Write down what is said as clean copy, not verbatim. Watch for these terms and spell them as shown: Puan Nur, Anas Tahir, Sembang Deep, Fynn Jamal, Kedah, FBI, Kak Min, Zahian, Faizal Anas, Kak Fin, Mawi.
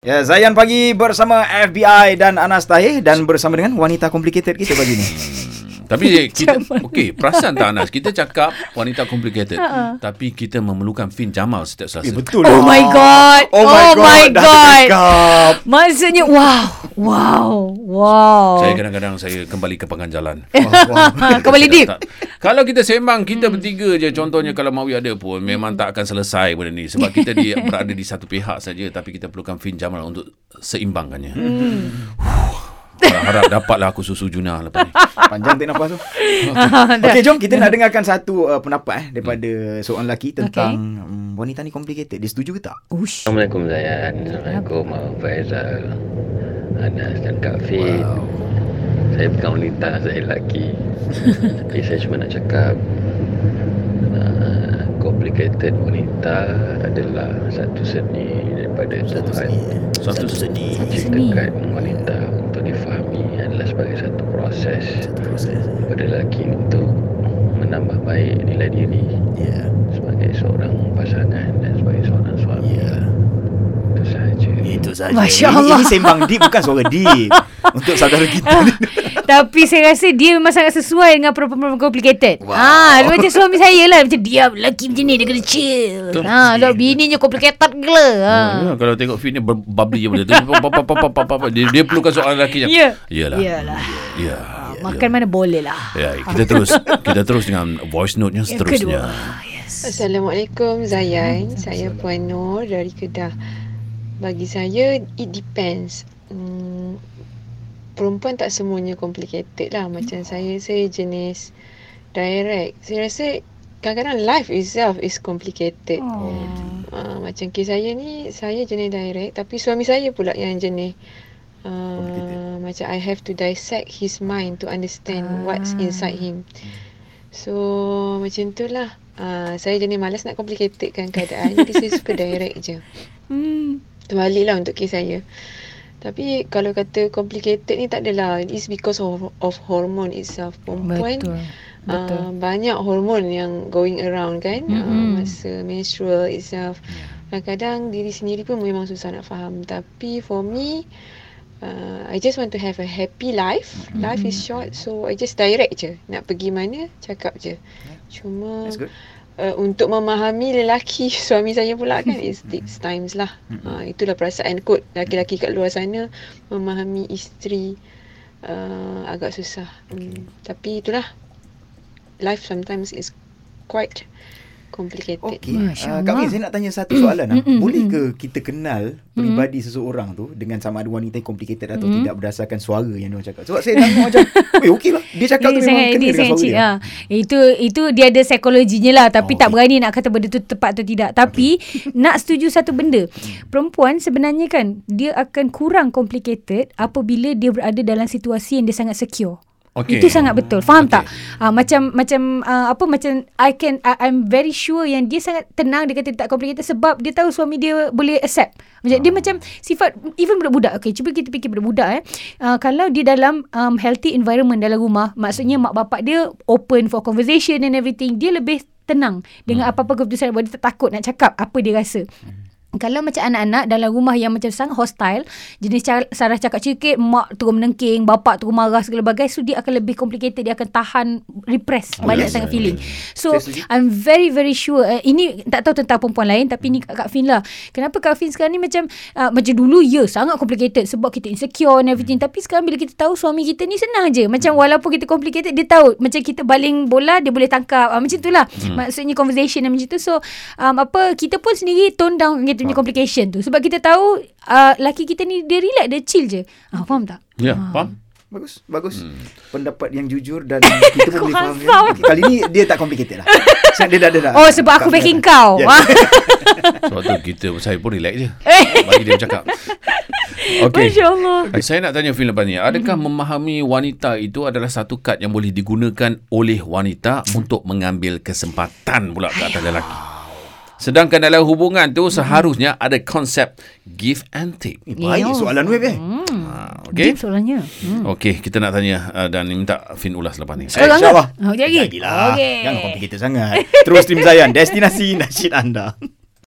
Ya, Zahian pagi bersama FBI dan Anas Tahir dan bersama dengan wanita complicated kita pagi ni. Tapi kita okey, perasan tak Anas, kita cakap wanita complicated tapi kita memerlukan Fynn Jamal setiap Selasa. Betul. Oh my god. Oh my god. Maksudnya wow. Saya kadang-kadang saya kembali ke pangkalan jalan. Kembali deep. Kalau kita sembang kita bertiga je, contohnya kalau Mawi ada pun memang tak akan selesai benda ni sebab kita berada di satu pihak saja, tapi kita perlukan Fynn Jamal untuk seimbangkannya. Harap dapatlah aku susu Juna lepas ni. Panjang tak nafas tu. Okey, jom kita nak dengarkan satu pendapat daripada seorang lelaki tentang wanita ni complicated. Dia setuju ke tak? Ush. Assalamualaikum Zahian. Assalamualaikum Faizal Anas dan Kak Fin. Wow. Saya bukan wanita, saya lelaki. Tapi saya cuma nak cakap complicated wanita adalah satu seni daripada Tuhan. Satu seni ciptakan wanita untuk difahami adalah sebagai satu proses daripada lelaki untuk menambah baik nilai diri sebagai seorang pasangan dan sebagai seorang suami. Itu sahaja. Masya Allah. Ini sembang deep, bukan suara deep untuk saudara kita ni. Tapi saya rasa dia memang sangat sesuai dengan perempuan complicated. Wow. Dia macam suami saya lah. Macam diam, lelaki macam ni, dia kena chill. Kalau bininya complicated ke lah. Kalau tengok Fynn ni bubbly je benda tu. Dia perlukan soalan lelaki yang Yelah. Makan mana boleh lah. Kita terus dengan voice note yang seterusnya. Assalamualaikum Zahian. Saya Puan Nur dari Kedah. Bagi saya, it depends. Perempuan tak semuanya complicated lah. Macam saya jenis direct. Saya rasa kadang-kadang life itself is complicated. Macam kes saya ni, saya jenis direct. Tapi suami saya pula yang jenis macam I have to dissect his mind to understand what's inside him. So macam tu lah. Saya jenis malas nak complicated kan keadaan. Jadi saya suka direct je. Terbalik lah untuk kes saya. Tapi kalau kata complicated ni tak adalah. It's because of hormone itself. Perempuan banyak hormon yang going around kan. Masa menstrual itself. Kadang-kadang diri sendiri pun memang susah nak faham. Tapi for me, I just want to have a happy life. Life is short, so I just direct je. Nak pergi mana, cakap je. Cuma untuk memahami lelaki suami saya pula kan, it takes times lah. Itulah perasaan kot lelaki-lelaki kat luar sana memahami isteri agak susah. Tapi itulah, life sometimes is quite complicated. Okay. Kak Min, saya nak tanya satu soalan. Boleh ke kita kenal peribadi seseorang tu dengan sama ada wanita yang complicated atau tidak berdasarkan suara yang dia cakap? Sebab saya tengok macam okey lah, dia cakap tu memang kena dengan suara dia. Itu dia ada psikologinya lah. Tapi tak berani nak kata benda tu tepat atau tidak. Tapi nak setuju satu benda, perempuan sebenarnya kan, dia akan kurang complicated apabila dia berada dalam situasi yang dia sangat secure. Okay. Itu sangat betul. Faham tak? Macam I'm very sure yang dia sangat tenang, dia kata tak complicated sebab dia tahu suami dia boleh accept. Dia macam sifat even budak-budak. Okey, cuba kita fikir budak-budak kalau dia dalam healthy environment dalam rumah, maksudnya mak bapak dia open for conversation and everything, dia lebih tenang dengan apa-apa keputusan dia tak takut nak cakap apa dia rasa. Kalau macam anak-anak dalam rumah yang macam sangat hostile, jenis Sarah cakap sikit, mak terus menengking, bapak terus marah segala bagai, so dia akan lebih complicated, dia akan tahan, repress banyak sangat feeling. So I'm very very sure, ini tak tahu tentang perempuan lain, tapi ni Kak Fin lah. Kenapa Kak Fin sekarang ni macam dulu sangat complicated sebab kita insecure and everything, tapi sekarang bila kita tahu suami kita ni senang je, macam walaupun kita complicated, dia tahu macam kita baling bola dia boleh tangkap, macam itulah maksudnya conversation macam tu. So kita pun sendiri tone down kita punya complication tu sebab kita tahu laki kita ni dia relax, dia chill je. Faham tak? Ya, faham. Bagus. Pendapat yang jujur dan kita pun boleh faham. Kali ni dia tak complicated lah. Sebab dia dah. Oh, sebab aku backing kau. Sebab tu saya pun relax je. Bagi dia bercakap. Okay. InsyaAllah. Saya nak tanya Fynn lepas ni, adakah memahami wanita itu adalah satu kad yang boleh digunakan oleh wanita untuk mengambil kesempatan pula ke atas lelaki? Sedangkan dalam hubungan tu seharusnya ada konsep give and take. Baik soalan web okey. Soalannya. Okey, kita nak tanya dan minta Fynn ulas lepas ni. InsyaAllah. Jangan complicated sangat. Terus stream Zahian, destinasi nasyid anda.